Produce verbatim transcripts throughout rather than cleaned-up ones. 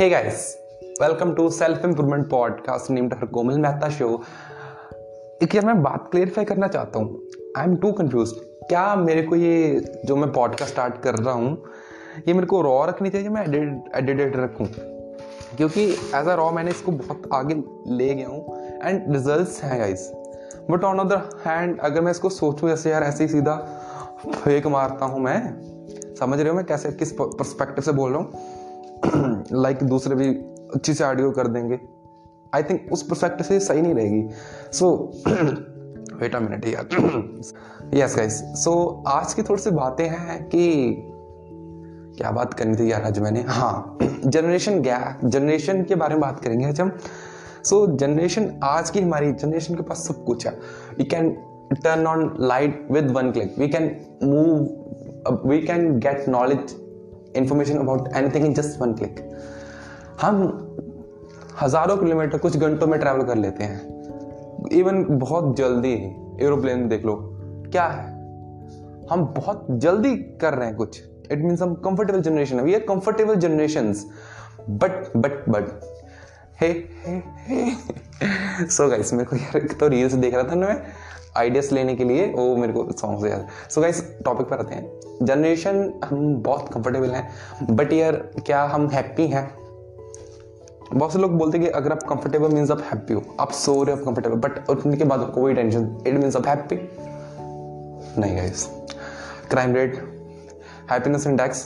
Hey guys, welcome to Self Improvement Podcast named after Komal Mehta Show। एक यार मैं बात क्लियरफाई करना चाहता हूँ, आई एम टू कन्फ्यूज। क्या मेरे को ये जो मैं पॉडकास्ट स्टार्ट कर रहा हूँ ये मेरे को रॉ रखनी चाहिए, मैं एडिट एडिटेड रखूँ? क्योंकि एज अ रॉ मैंने इसको बहुत आगे ले गया हूँ एंड रिजल्ट्स हैं guys. But on other hand अगर मैं इसको सोचूं जैसे यार ऐसे ही सीधा फेंक मारता हूँ, मैं समझ रहे हो मैं कैसे किस पर्सपेक्टिव से बोल रहा हूँ, लाइक like दूसरे भी अच्छी से ऑडियो कर देंगे, आई थिंक उस पर्सपेक्टिव से सही नहीं रहेगी। सो वेट अ मिनट यार, यस गाइस। सो आज की थोड़ी सी बातें हैं कि क्या बात करनी थी यार आज मैंने, हाँ जनरेशन गैप, जनरेशन के बारे में बात करेंगे आज हम। सो जनरेशन आज की हमारी जनरेशन के पास सब कुछ है, we can turn on light with one click, we can move, we can get knowledge information about anything in just one click. हम हजारों किलोमीटर कुछ घंटों में ट्रैवल कर लेते हैं, इवन बहुत जल्दी ही एरोप्लेन देख लो क्या है, हम बहुत जल्दी कर रहे हैं कुछ। इट मीन्स हम comfortable generation, we are comfortable generations. But but but hey hey hey so guys मेरे को यार तो रील्स देख रहा था मैं आइडियाज लेने के लिए, वो मेरे को सॉन्ग से याद। सो गाइस टॉपिक पर आते हैं, जनरेशन हम बहुत कंफर्टेबल हैं बट यार क्या हम हैप्पी हैं? बहुत से लोग बोलते हैं कि अगर आप कंफर्टेबल मीन्स आप हैप्पी हो, आप सो रहे हो आप कंफर्टेबल, बट उठने के बाद आपको कोई टेंशन, इट मीन्स आप हैप्पी नहीं guys. Crime rate, happiness index,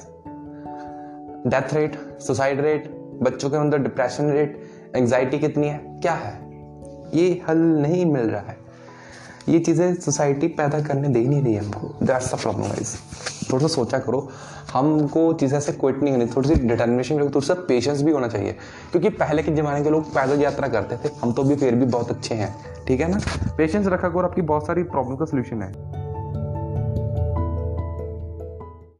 death rate, suicide rate, बच्चों के अंदर डिप्रेशन रेट, एंग्जाइटी कितनी है, क्या है? ये हल नहीं मिल रहा है, ये चीज़ें सोसाइटी पैदा करने दे नहीं रही है हमको। That's the problem guys. थोड़ा सा सोचा करो, हमको चीज़ें से क्विट नहीं करनी, थोड़ी सी डिटर्मिनेशन रखो, थोड़ा सा पेशेंस भी होना चाहिए। क्योंकि पहले के ज़माने के लोग पैदल यात्रा करते थे, हम तो भी फिर भी बहुत अच्छे हैं, ठीक है ना। पेशेंस रखा करो, आपकी बहुत सारी प्रॉब्लम का सोल्यूशन है।